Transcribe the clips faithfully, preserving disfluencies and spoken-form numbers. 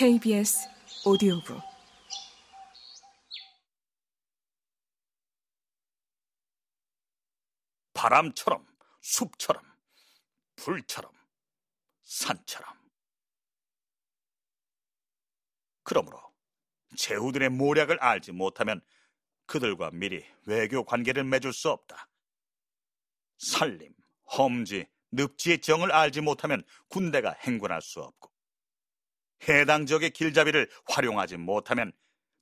케이비에스 오디오북 바람처럼, 숲처럼, 불처럼, 산처럼. 그러므로 제후들의 모략을 알지 못하면 그들과 미리 외교 관계를 맺을 수 없다. 산림, 험지, 늪지의 정을 알지 못하면 군대가 행군할 수 없고, 해당 지역의 길잡이를 활용하지 못하면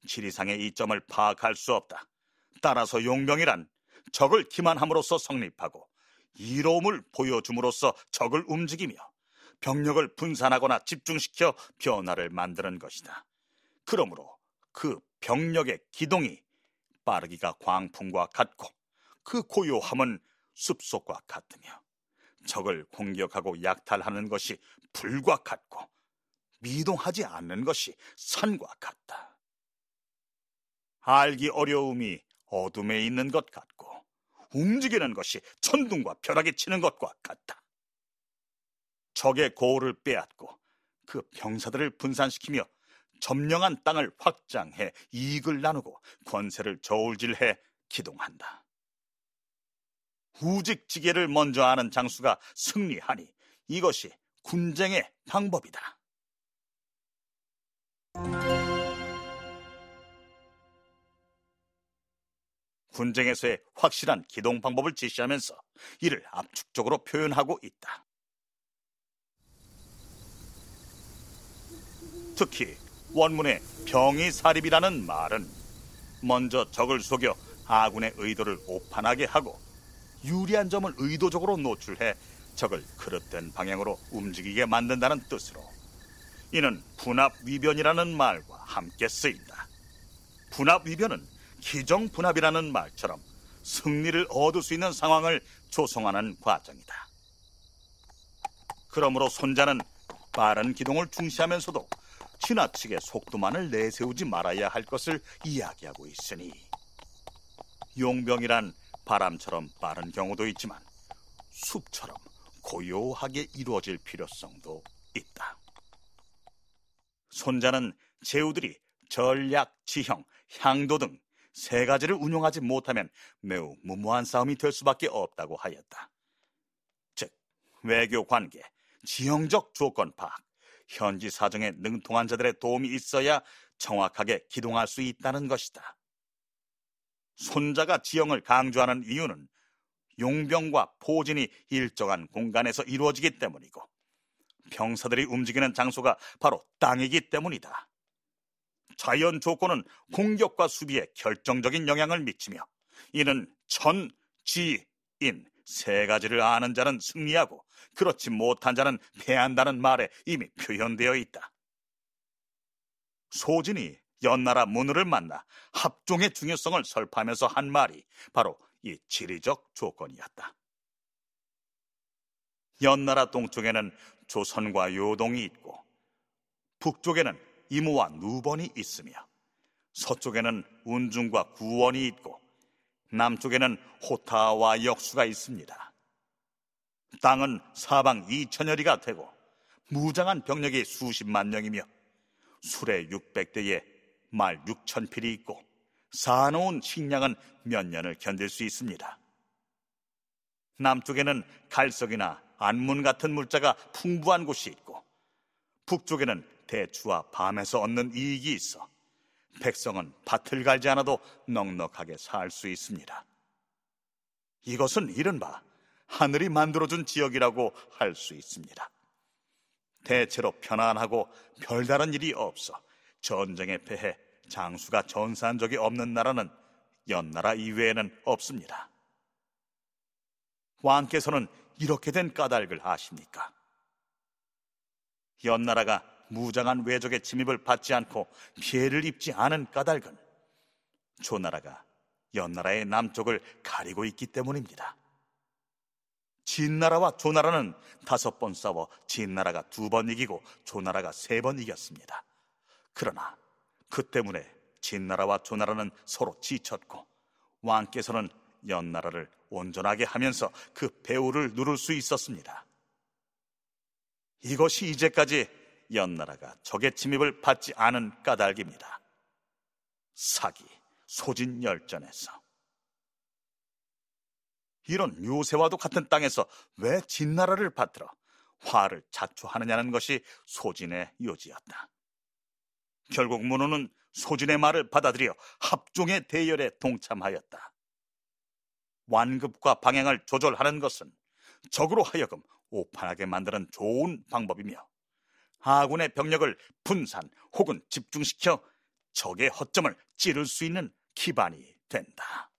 지리상의 이점을 파악할 수 없다. 따라서 용병이란 적을 기만함으로써 성립하고, 이로움을 보여줌으로써 적을 움직이며, 병력을 분산하거나 집중시켜 변화를 만드는 것이다. 그러므로 그 병력의 기동이 빠르기가 광풍과 같고, 그 고요함은 숲속과 같으며, 적을 공격하고 약탈하는 것이 불과 같고, 미동하지 않는 것이 산과 같다. 알기 어려움이 어둠에 있는 것 같고, 움직이는 것이 천둥과 벼락이 치는 것과 같다. 적의 고을을 빼앗고 그 병사들을 분산시키며 점령한 땅을 확장해 이익을 나누고 권세를 저울질해 기동한다. 우직지계를 먼저 아는 장수가 승리하니 이것이 군쟁의 방법이다. 군쟁에서의 확실한 기동 방법을 제시하면서 이를 압축적으로 표현하고 있다. 특히 원문의 병이사립이라는 말은 먼저 적을 속여 아군의 의도를 오판하게 하고, 유리한 점을 의도적으로 노출해 적을 그릇된 방향으로 움직이게 만든다는 뜻으로, 이는 분합위변이라는 말과 함께 쓰인다. 분합위변은 기정분합이라는 말처럼 승리를 얻을 수 있는 상황을 조성하는 과정이다. 그러므로 손자는 빠른 기동을 중시하면서도 지나치게 속도만을 내세우지 말아야 할 것을 이야기하고 있으니, 용병이란 바람처럼 빠른 경우도 있지만 숲처럼 고요하게 이루어질 필요성도 있다. 손자는 제후들이 전략, 지형, 향도 등 세 가지를 운용하지 못하면 매우 무모한 싸움이 될 수밖에 없다고 하였다. 즉, 외교 관계, 지형적 조건 파악, 현지 사정에 능통한 자들의 도움이 있어야 정확하게 기동할 수 있다는 것이다. 손자가 지형을 강조하는 이유는 용병과 포진이 일정한 공간에서 이루어지기 때문이고, 병사들이 움직이는 장소가 바로 땅이기 때문이다. 자연 조건은 공격과 수비에 결정적인 영향을 미치며, 이는 전, 지, 인 세 가지를 아는 자는 승리하고 그렇지 못한 자는 패한다는 말에 이미 표현되어 있다. 소진이 연나라 문호를 만나 합종의 중요성을 설파하면서 한 말이 바로 이 지리적 조건이었다. 연나라 동쪽에는 조선과 요동이 있고, 북쪽에는 이모와 누번이 있으며, 서쪽에는 운중과 구원이 있고, 남쪽에는 호타와 역수가 있습니다. 땅은 사방 이천여리가 되고, 무장한 병력이 수십만 명이며, 수레 육백 대에 말 육천 필이 있고, 쌓아놓은 식량은 몇 년을 견딜 수 있습니다. 남쪽에는 갈석이나 안문 같은 물자가 풍부한 곳이 있고, 북쪽에는 대추와 밤에서 얻는 이익이 있어 백성은 밭을 갈지 않아도 넉넉하게 살 수 있습니다. 이것은 이른바 하늘이 만들어준 지역이라고 할 수 있습니다. 대체로 편안하고 별다른 일이 없어 전쟁에 패해 장수가 전사한 적이 없는 나라는 연나라 이외에는 없습니다. 왕께서는 이렇게 된 까닭을 아십니까? 연나라가 무장한 외적의 침입을 받지 않고 피해를 입지 않은 까닭은 조나라가 연나라의 남쪽을 가리고 있기 때문입니다. 진나라와 조나라는 다섯 번 싸워 진나라가 두 번 이기고 조나라가 세 번 이겼습니다. 그러나 그 때문에 진나라와 조나라는 서로 지쳤고, 왕께서는 연나라를 온전하게 하면서 그 배후를 누릴 수 있었습니다. 이것이 이제까지 연나라가 적의 침입을 받지 않은 까닭입니다. 사기, 소진 열전에서 이런 요새와도 같은 땅에서 왜 진나라를 받들어 화를 자초하느냐는 것이 소진의 요지였다. 결국 문호는 소진의 말을 받아들여 합종의 대열에 동참하였다. 완급과 방향을 조절하는 것은 적으로 하여금 오판하게 만드는 좋은 방법이며, 아군의 병력을 분산 혹은 집중시켜 적의 허점을 찌를 수 있는 기반이 된다.